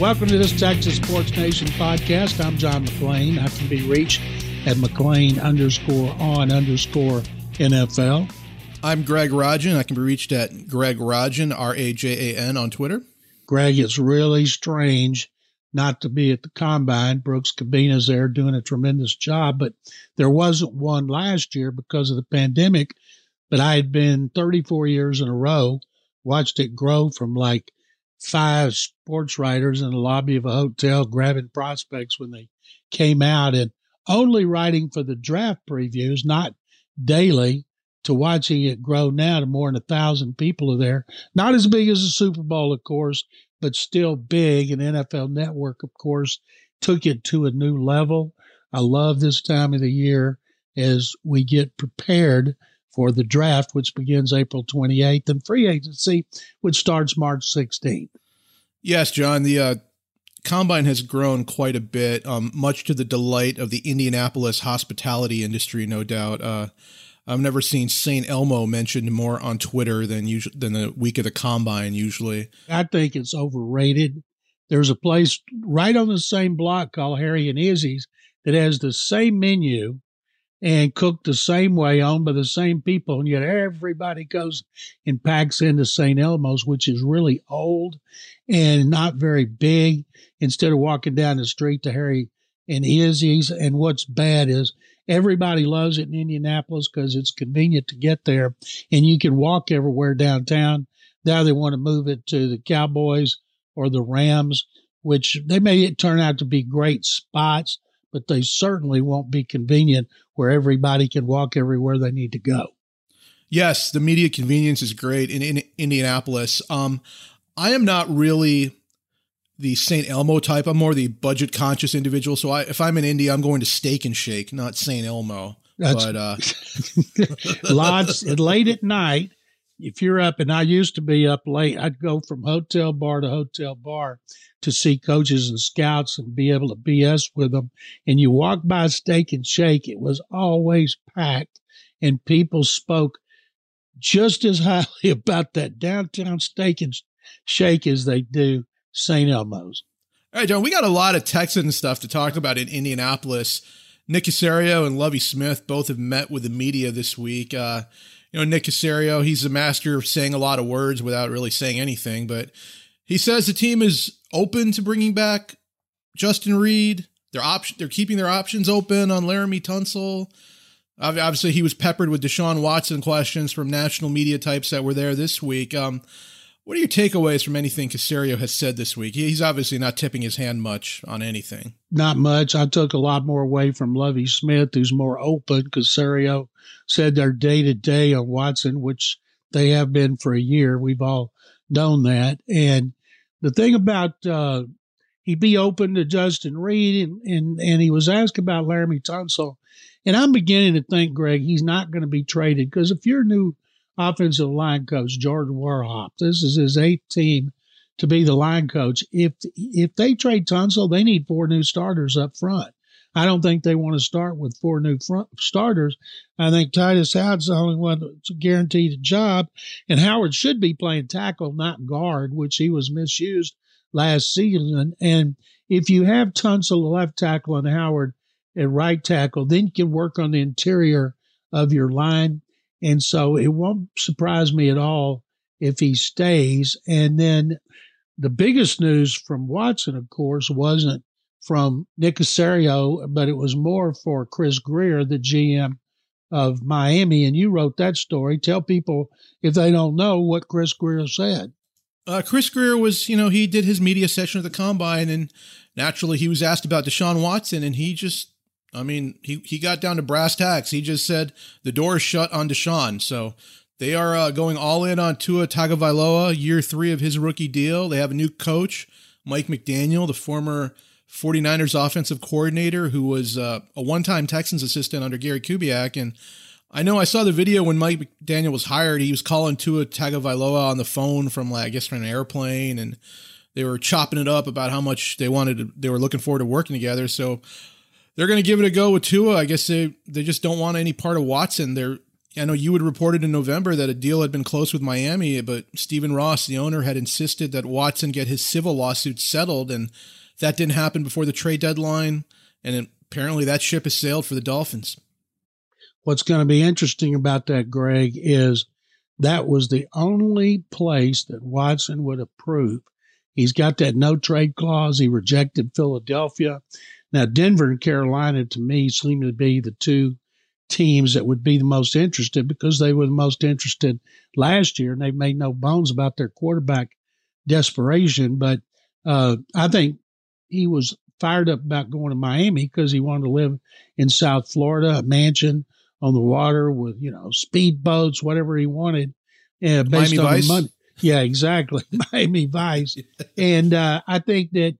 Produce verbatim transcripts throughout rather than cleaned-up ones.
Welcome to this Texas Sports Nation podcast. I'm John McLean. I can be reached at McLean underscore on underscore NFL. I'm Greg Rajan. I can be reached at Greg Rajan, R A J A N, on Twitter. Greg, it's really strange not to be at the Combine. Brooks Cabina's there doing a tremendous job, but there wasn't one last year because of the pandemic. But I had been thirty-four years in a row, watched it grow from like five sports writers in the lobby of a hotel grabbing prospects when they came out and only writing for the draft previews, not daily, to watching it grow now to more than a thousand people are there. Not as big as the Super Bowl, of course, but still big. And N F L Network, of course, took it to a new level. I love this time of the year as we get prepared for the draft, which begins April twenty-eighth, and free agency, which starts March sixteenth. Yes, John, the uh, Combine has grown quite a bit, um, much to the delight of the Indianapolis hospitality industry, no doubt. Uh, I've never seen Saint Elmo mentioned more on Twitter than usually, than the week of the Combine, usually. I think it's overrated. There's a place right on the same block called Harry and Izzy's that has the same menu and cooked the same way, owned by the same people, and yet everybody goes and packs into Saint Elmo's, which is really old and not very big, instead of walking down the street to Harry and Izzy's. And what's bad is everybody loves it in Indianapolis because it's convenient to get there, and you can walk everywhere downtown. Now they want to move it to the Cowboys or the Rams, which they may turn out to be great spots, but they certainly won't be convenient where everybody can walk everywhere they need to go. Yes, the media convenience is great in, in Indianapolis. Um, I am not really the Saint Elmo type. I'm more the budget-conscious individual. So I, if I'm in Indy, I'm going to Steak and Shake, not Saint Elmo. That's, but uh, lots late at night. If you're up, and I used to be up late, I'd go from hotel bar to hotel bar to see coaches and scouts and be able to B S with them. And you walk by Steak and Shake, it was always packed, and people spoke just as highly about that downtown Steak and Shake as they do Saint Elmo's. All right, John, we got a lot of Texan stuff to talk about in Indianapolis. Nick Caserio and Lovie Smith both have met with the media this week. Uh, You know, Nick Caserio, he's a master of saying a lot of words without really saying anything, but he says the team is open to bringing back Justin Reed. They're op- they're keeping their options open on Laramie Tunsil. Obviously, he was peppered with Deshaun Watson questions from national media types that were there this week. Um, what are your takeaways from anything Caserio has said this week? He's obviously not tipping his hand much on anything. Not much. I took a lot more away from Lovie Smith, who's more open. Caserio said they're day-to-day on Watson, which they have been for a year. We've all known that. And the thing about uh, he'd be open to Justin Reed, and, and, and he was asked about Laramie Tunsil. And I'm beginning to think, Greg, he's not going to be traded, because if you're a new offensive line coach, Jordan Warhop, this is his eighth team to be the line coach. If if they trade Tunsil, they need four new starters up front. I don't think they want to start with four new front starters. I think Titus Howard's the only one that's guaranteed a job, and Howard should be playing tackle, not guard, which he was misused last season. And if you have Tunsil left tackle and Howard at right tackle, then you can work on the interior of your line. And so it won't surprise me at all if he stays. And then the biggest news from Watson, of course, wasn't from Nick Caserio, but it was more for Chris Grier, the G M of Miami. And you wrote that story. Tell people, if they don't know, what Chris Grier said. Uh, Chris Grier was, you know, he did his media session at the Combine, and naturally he was asked about Deshaun Watson, and he just, I mean, he, he got down to brass tacks. He just said the door is shut on Deshaun. So they are uh, going all in on Tua Tagovailoa, year three of his rookie deal. They have a new coach, Mike McDaniel, the former 49ers offensive coordinator, who was uh, a one-time Texans assistant under Gary Kubiak. And I know I saw the video when Mike McDaniel was hired. He was calling Tua Tagovailoa on the phone from, like, I guess, from an airplane. And they were chopping it up about how much they wanted to, they were looking forward to working together. So they're going to give it a go with Tua. I guess they, they just don't want any part of Watson. They're I know you had reported in November that a deal had been close with Miami, but Steven Ross, the owner, had insisted that Watson get his civil lawsuit settled, and that didn't happen before the trade deadline, and apparently that ship has sailed for the Dolphins. What's going to be interesting about that, Greg, is that was the only place that Watson would approve. He's got that no-trade clause. He rejected Philadelphia. Now, Denver and Carolina, to me, seem to be the two teams that would be the most interested because they were the most interested last year, and they made no bones about their quarterback desperation. But uh, I think he was fired up about going to Miami because he wanted to live in South Florida, a mansion on the water with, you know, speedboats, whatever he wanted. Uh, based Miami on Vice. The money. Yeah, exactly. Miami Vice. And uh, I think that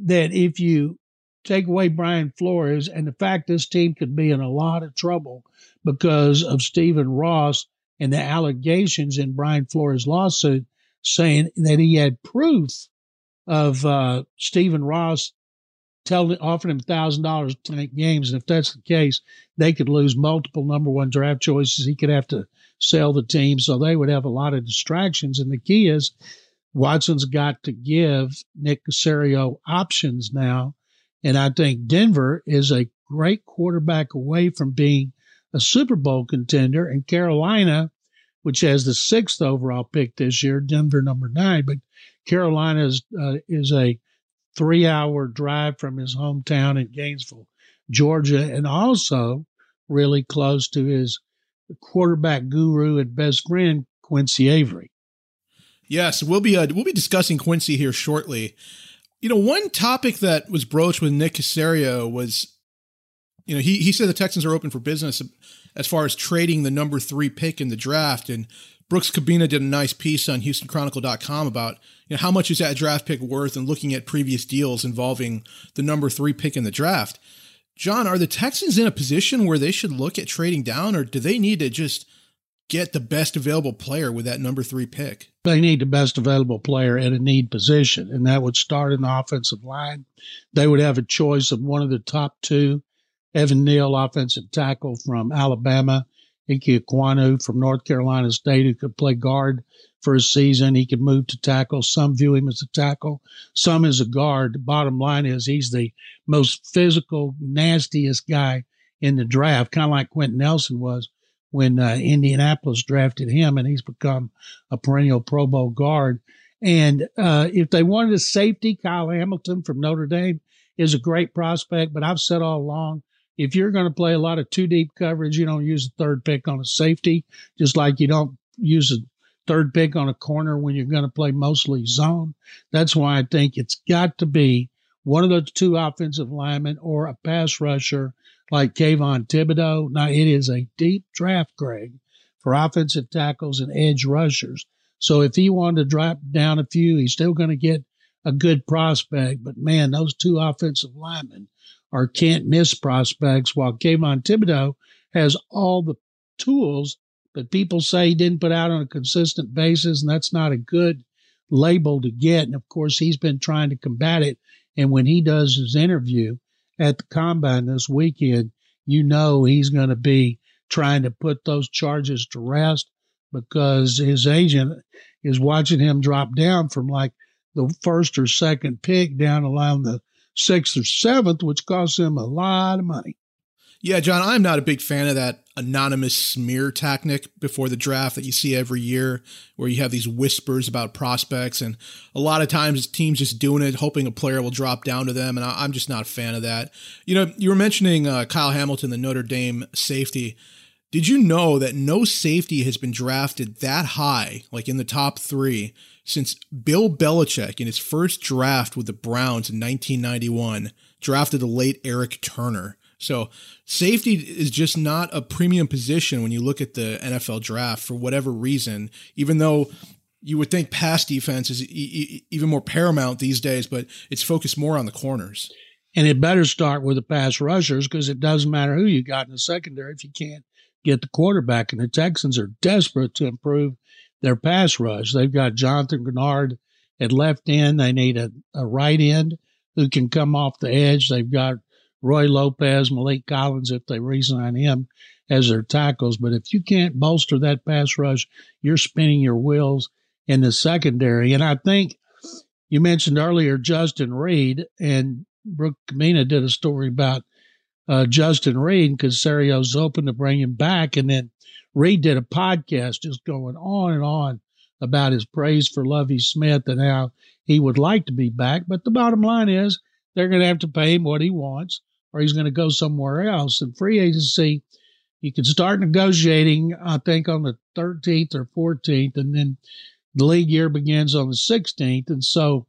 that if you take away Brian Flores and the fact this team could be in a lot of trouble because of Steven Ross and the allegations in Brian Flores' lawsuit saying that he had proof of uh, Steven Ross telling, offering him one thousand dollars to make games. And if that's the case, they could lose multiple number one draft choices. He could have to sell the team. So they would have a lot of distractions. And the key is Watson's got to give Nick Caserio options now. And I think Denver is a great quarterback away from being a Super Bowl contender. And Carolina, which has the sixth overall pick this year, Denver number nine, but Carolina is, uh, is a three-hour drive from his hometown in Gainesville, Georgia, and also really close to his quarterback guru and best friend, Quincy Avery. Yes, we'll be uh, we'll be discussing Quincy here shortly. You know, one topic that was broached with Nick Caserio was, you know, he, he said the Texans are open for business as far as trading the number three pick in the draft. And Brooks Cabina did a nice piece on Houston Chronicle dot com about, you know, how much is that draft pick worth and looking at previous deals involving the number three pick in the draft. John, are the Texans in a position where they should look at trading down, or do they need to just get the best available player with that number three pick? They need the best available player at a need position, and that would start in the offensive line. They would have a choice of one of the top two, Evan Neal, offensive tackle from Alabama, Ike Ikwonu from North Carolina State, who could play guard for a season. He could move to tackle. Some view him as a tackle, some as a guard. The bottom line is he's the most physical, nastiest guy in the draft, kind of like Quentin Nelson was when uh, Indianapolis drafted him, and he's become a perennial Pro Bowl guard. And uh, if they wanted a safety, Kyle Hamilton from Notre Dame is a great prospect, but I've said all along, if you're going to play a lot of two-deep coverage, you don't use the third pick on a safety, just like you don't use a third pick on a corner when you're going to play mostly zone. That's why I think it's got to be one of those two offensive linemen or a pass rusher like Kayvon Thibodeau. Now, it is a deep draft, Greg, for offensive tackles and edge rushers. So if he wanted to drop down a few, he's still going to get a good prospect. But, man, those two offensive linemen are can't-miss prospects, while Kayvon Thibodeau has all the tools that people say he didn't put out on a consistent basis, and that's not a good label to get. And, of course, he's been trying to combat it. And when he does his interview at the Combine this weekend, you know he's going to be trying to put those charges to rest because his agent is watching him drop down from like the first or second pick down around the sixth or seventh, which costs him a lot of money. Yeah, John, I'm not a big fan of that anonymous smear tactic before the draft that you see every year where you have these whispers about prospects. And a lot of times teams just doing it, hoping a player will drop down to them. And I'm just not a fan of that. You know, you were mentioning uh, Kyle Hamilton, the Notre Dame safety. Did you know that no safety has been drafted that high, like in the top three, since Bill Belichick in his first draft with the Browns in nineteen ninety-one drafted the late Eric Turner? So safety is just not a premium position when you look at the N F L draft for whatever reason, even though you would think pass defense is e- e- even more paramount these days, but it's focused more on the corners. And it better start with the pass rushers because it doesn't matter who you got in the secondary if you can't get the quarterback. And the Texans are desperate to improve their pass rush. They've got Jonathan Grenard at left end. They need a, a right end who can come off the edge. They've got Roy Lopez, Malik Collins, if they resign him as their tackles. But if you can't bolster that pass rush, you're spinning your wheels in the secondary. And I think you mentioned earlier Justin Reed, and Brooks Cabina did a story about uh, Justin Reed, and Caserio's open to bring him back. And then Reed did a podcast just going on and on about his praise for Lovie Smith and how he would like to be back. But the bottom line is they're going to have to pay him what he wants, or he's going to go somewhere else. In free agency, you can start negotiating, I think, on the thirteenth or fourteenth, and then the league year begins on the sixteenth. And so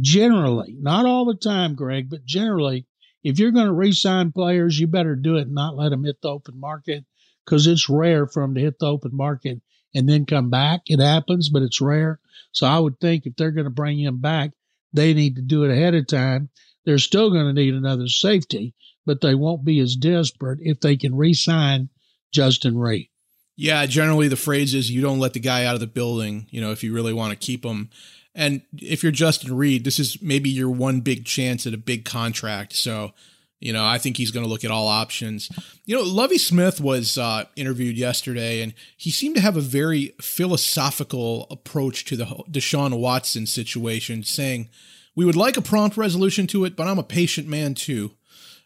generally, not all the time, Greg, but generally, if you're going to re-sign players, you better do it and not let them hit the open market, because it's rare for them to hit the open market and then come back. It happens, but it's rare. So I would think if they're going to bring him back, they need to do it ahead of time. They're still going to need another safety, but they won't be as desperate if they can re-sign Justin Reed. Yeah, generally the phrase is you don't let the guy out of the building, you know, if you really want to keep him. And if you're Justin Reed, this is maybe your one big chance at a big contract. So, you know, I think he's going to look at all options. You know, Lovie Smith was uh, interviewed yesterday, and he seemed to have a very philosophical approach to the Deshaun Watson situation, saying, "We would like a prompt resolution to it, but I'm a patient man too.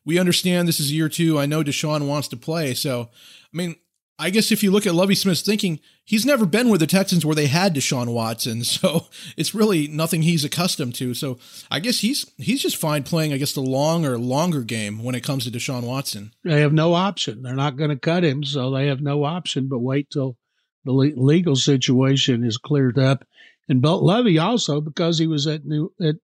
We understand this is year two. I know Deshaun wants to play." So, I mean, I guess if you look at Lovie Smith's thinking, he's never been with the Texans where they had Deshaun Watson. So it's really nothing he's accustomed to. So I guess he's he's just fine playing, I guess, the long or longer game when it comes to Deshaun Watson. They have no option. They're not going to cut him. So they have no option but wait till the legal situation is cleared up. And Lovie also, because he was at New at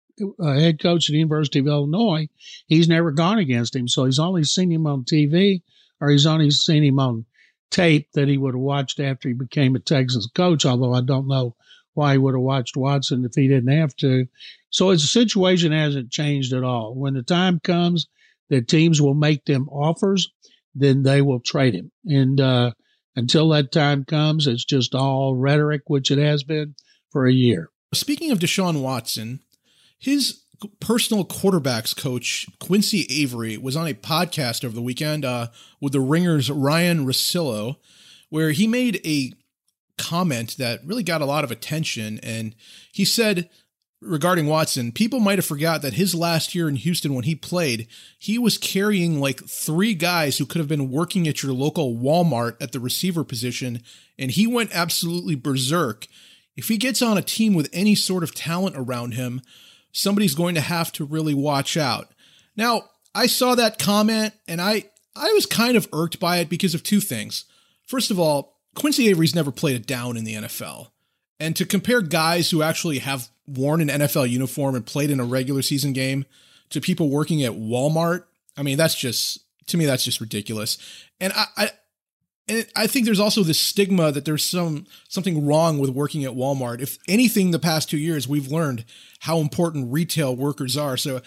Uh, head coach at the University of Illinois, he's never gone against him. So he's only seen him on T V, or he's only seen him on tape that he would have watched after he became a Texans coach, although I don't know why he would have watched Watson if he didn't have to. So his situation hasn't changed at all. When the time comes that teams will make them offers, then they will trade him. And uh, until that time comes, it's just all rhetoric, which it has been for a year. Speaking of Deshaun Watson, his personal quarterbacks coach, Quincy Avery, was on a podcast over the weekend uh, with the Ringer's Ryan Russillo, where he made a comment that really got a lot of attention. And he said, regarding Watson, people might have forgot that his last year in Houston when he played, he was carrying like three guys who could have been working at your local Walmart at the receiver position, and he went absolutely berserk. If he gets on a team with any sort of talent around him, somebody's going to have to really watch out. Now, I saw that comment, and I, I was kind of irked by it because of two things. First of all, Quincy Avery's never played a down in the N F L. And to compare guys who actually have worn an N F L uniform and played in a regular season game to people working at Walmart, I mean, that's just, to me, that's just ridiculous. And I, I And I think there's also this stigma that there's some something wrong with working at Walmart. If anything, the past two years, we've learned how important retail workers are. So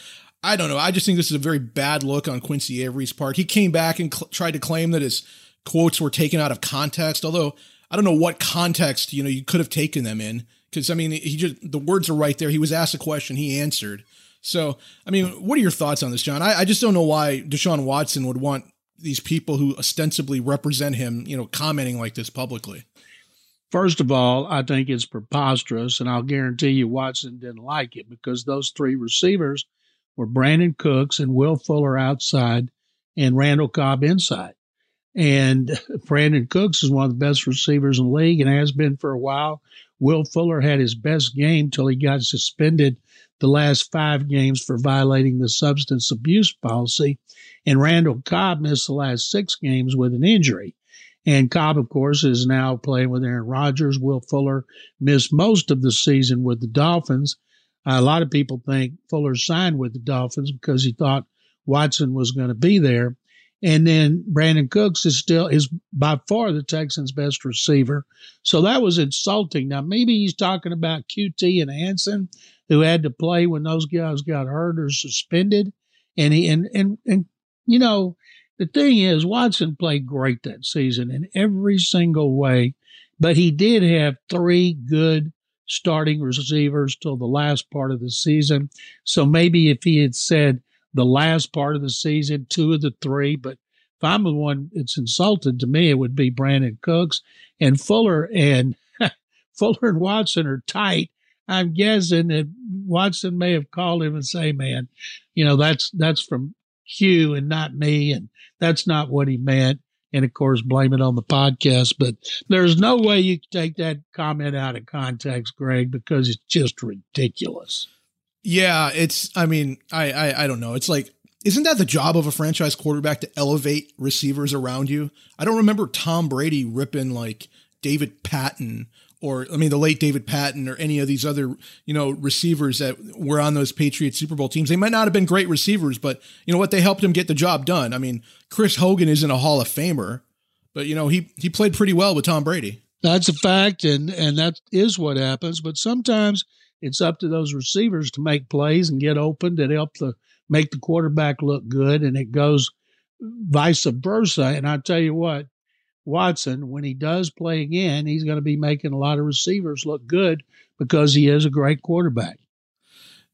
I don't know. I just think this is a very bad look on Quincy Avery's part. He came back and cl- tried to claim that his quotes were taken out of context, although I don't know what context, you know, you could have taken them in, because, I mean, he just, the words are right there. He was asked a question. He answered. So, I mean, what are your thoughts on this, John? I, I just don't know why Deshaun Watson would want these people who ostensibly represent him, you know, commenting like this publicly. First of all, I think it's preposterous, and I'll guarantee you Watson didn't like it, because those three receivers were Brandon Cooks and Will Fuller outside and Randall Cobb inside. And Brandon Cooks is one of the best receivers in the league and has been for a while. Will Fuller had his best game till he got suspended the last five games for violating the substance abuse policy. And Randall Cobb missed the last six games with an injury. And Cobb, of course, is now playing with Aaron Rodgers. Will Fuller missed most of the season with the Dolphins. A lot of people think Fuller signed with the Dolphins because he thought Watson was going to be there. And then Brandon Cooks is still is by far the Texans' best receiver. So that was insulting. Now, maybe he's talking about Q T and Hanson, who had to play when those guys got hurt or suspended. And, he, and, and, and you know, the thing is, Watson played great that season in every single way, but he did have three good starting receivers till the last part of the season. So maybe if he had said, the last part of the season, two of the three, but if I'm the one that's insulted, to me, it would be Brandon Cooks. And Fuller and Fuller and Watson are tight. I'm guessing that Watson may have called him and say, man, you know, that's that's from Q and not me. And that's not what he meant. And, of course, blame it on the podcast. But there's no way you can take that comment out of context, Greg, because it's just ridiculous. Yeah, it's I mean, I, I, I don't know. It's like, isn't that the job of a franchise quarterback to elevate receivers around you? I don't remember Tom Brady ripping like David Patten or, I mean, the late David Patten or any of these other, you know, receivers that were on those Patriots Super Bowl teams. They might not have been great receivers, but you know what? They helped him get the job done. I mean, Chris Hogan isn't a Hall of Famer, but, you know, he he played pretty well with Tom Brady. That's a fact, and and that is what happens. But sometimes it's up to those receivers to make plays and get open to help the make the quarterback look good, and it goes vice versa. And I tell you what, Watson, when he does play again, he's going to be making a lot of receivers look good because he is a great quarterback.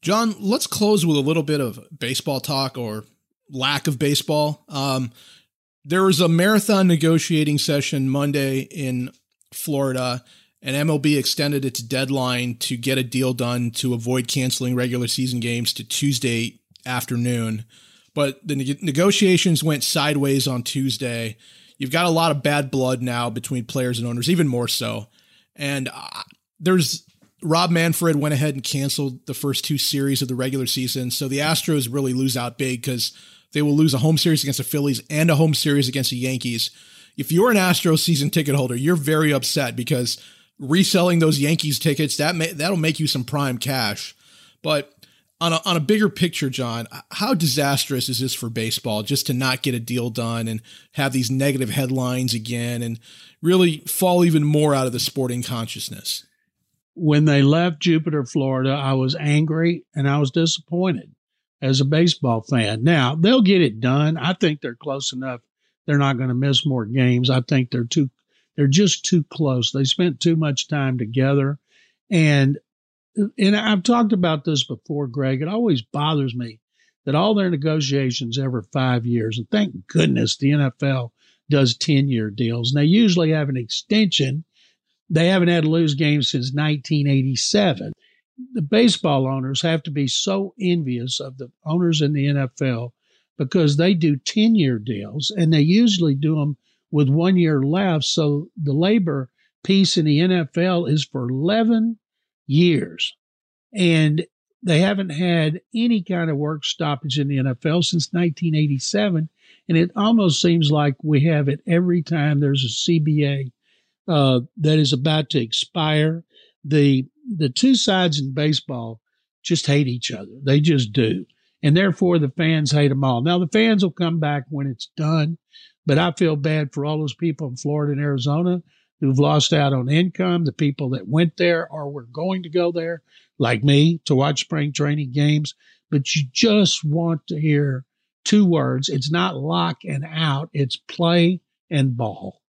John, let's close with a little bit of baseball talk or lack of baseball. Um, there was a marathon negotiating session Monday in Florida, and M L B extended its deadline to get a deal done to avoid canceling regular season games to Tuesday afternoon. But the ne- negotiations went sideways on Tuesday. You've got a lot of bad blood now between players and owners, even more so. And uh, there's Rob Manfred went ahead and canceled the first two series of the regular season. So the Astros really lose out big because they will lose a home series against the Phillies and a home series against the Yankees. If you're an Astros season ticket holder, you're very upset because reselling those Yankees tickets, that may, that'll make you some prime cash. But on a, on a bigger picture, John, how disastrous is this for baseball just to not get a deal done and have these negative headlines again and really fall even more out of the sporting consciousness? When they left Jupiter, Florida, I was angry and I was disappointed as a baseball fan. Now, they'll get it done. I think they're close enough. They're not going to miss more games. I think they're too they're just too close. They spent too much time together. And And I've talked about this before, Greg. It always bothers me that all their negotiations every five years, and thank goodness the N F L does ten-year deals, and they usually have an extension. They haven't had to lose games since nineteen eighty-seven. The baseball owners have to be so envious of the owners in the N F L because they do ten-year deals, and they usually do them with one year left, so the labor piece in the N F L is for eleven years, and they haven't had any kind of work stoppage in the N F L since nineteen eighty-seven, and it almost seems like we have it every time there's a C B A uh, that is about to expire. The the two sides in baseball just hate each other. They just do, and therefore the fans hate them all. Now, the fans will come back when it's done, but I feel bad for all those people in Florida and Arizona who've lost out on income, the people that went there or were going to go there, like me, to watch spring training games. But you just want to hear two words. It's not lock and out. It's play and ball.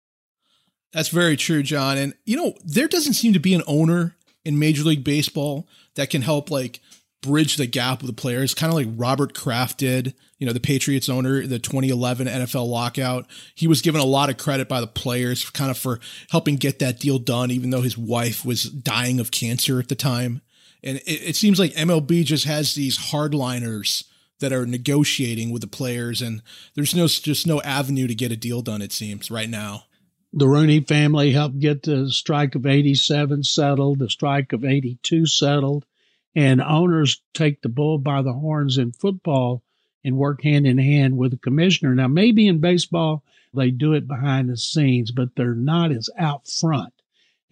That's very true, John. And, you know, there doesn't seem to be an owner in Major League Baseball that can help, like, bridge the gap with the players, kind of like Robert Kraft did, you know, the Patriots owner, the twenty eleven N F L lockout. He was given a lot of credit by the players kind of for helping get that deal done, even though his wife was dying of cancer at the time. And it, it seems like M L B just has these hardliners that are negotiating with the players, and there's no just no avenue to get a deal done, it seems, right now. The Rooney family helped get the strike of eighty-seven settled, the strike of eighty-two settled. And owners take the bull by the horns in football and work hand in hand with the commissioner. Now, maybe in baseball, they do it behind the scenes, but they're not as out front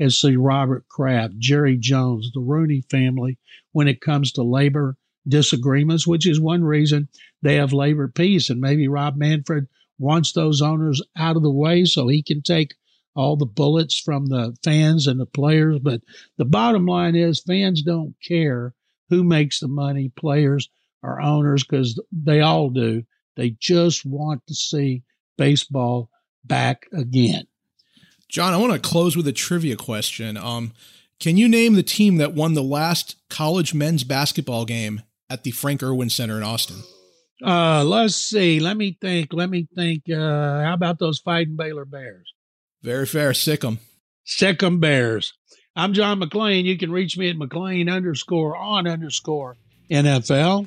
as, say, Robert Kraft, Jerry Jones, the Rooney family, when it comes to labor disagreements, which is one reason they have labor peace. And maybe Rob Manfred wants those owners out of the way so he can take all the bullets from the fans and the players. But the bottom line is fans don't care who makes the money, players or owners, because they all do. They just want to see baseball back again. John, I want to close with a trivia question. Um, can you name the team that won the last college men's basketball game at the Frank Irwin Center in Austin? Uh, let's see. Let me think. Let me think. Uh, how about those fighting Baylor Bears? Very fair. Sick 'em. Sick 'em Bears. I'm John McLean. You can reach me at McLean underscore on underscore NFL.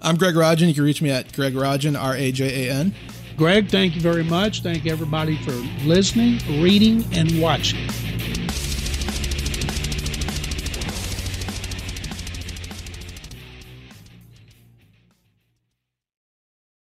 I'm Greg Rajan. You can reach me at Greg Rajan, R A J A N. Greg, thank you very much. Thank everybody for listening, reading, and watching.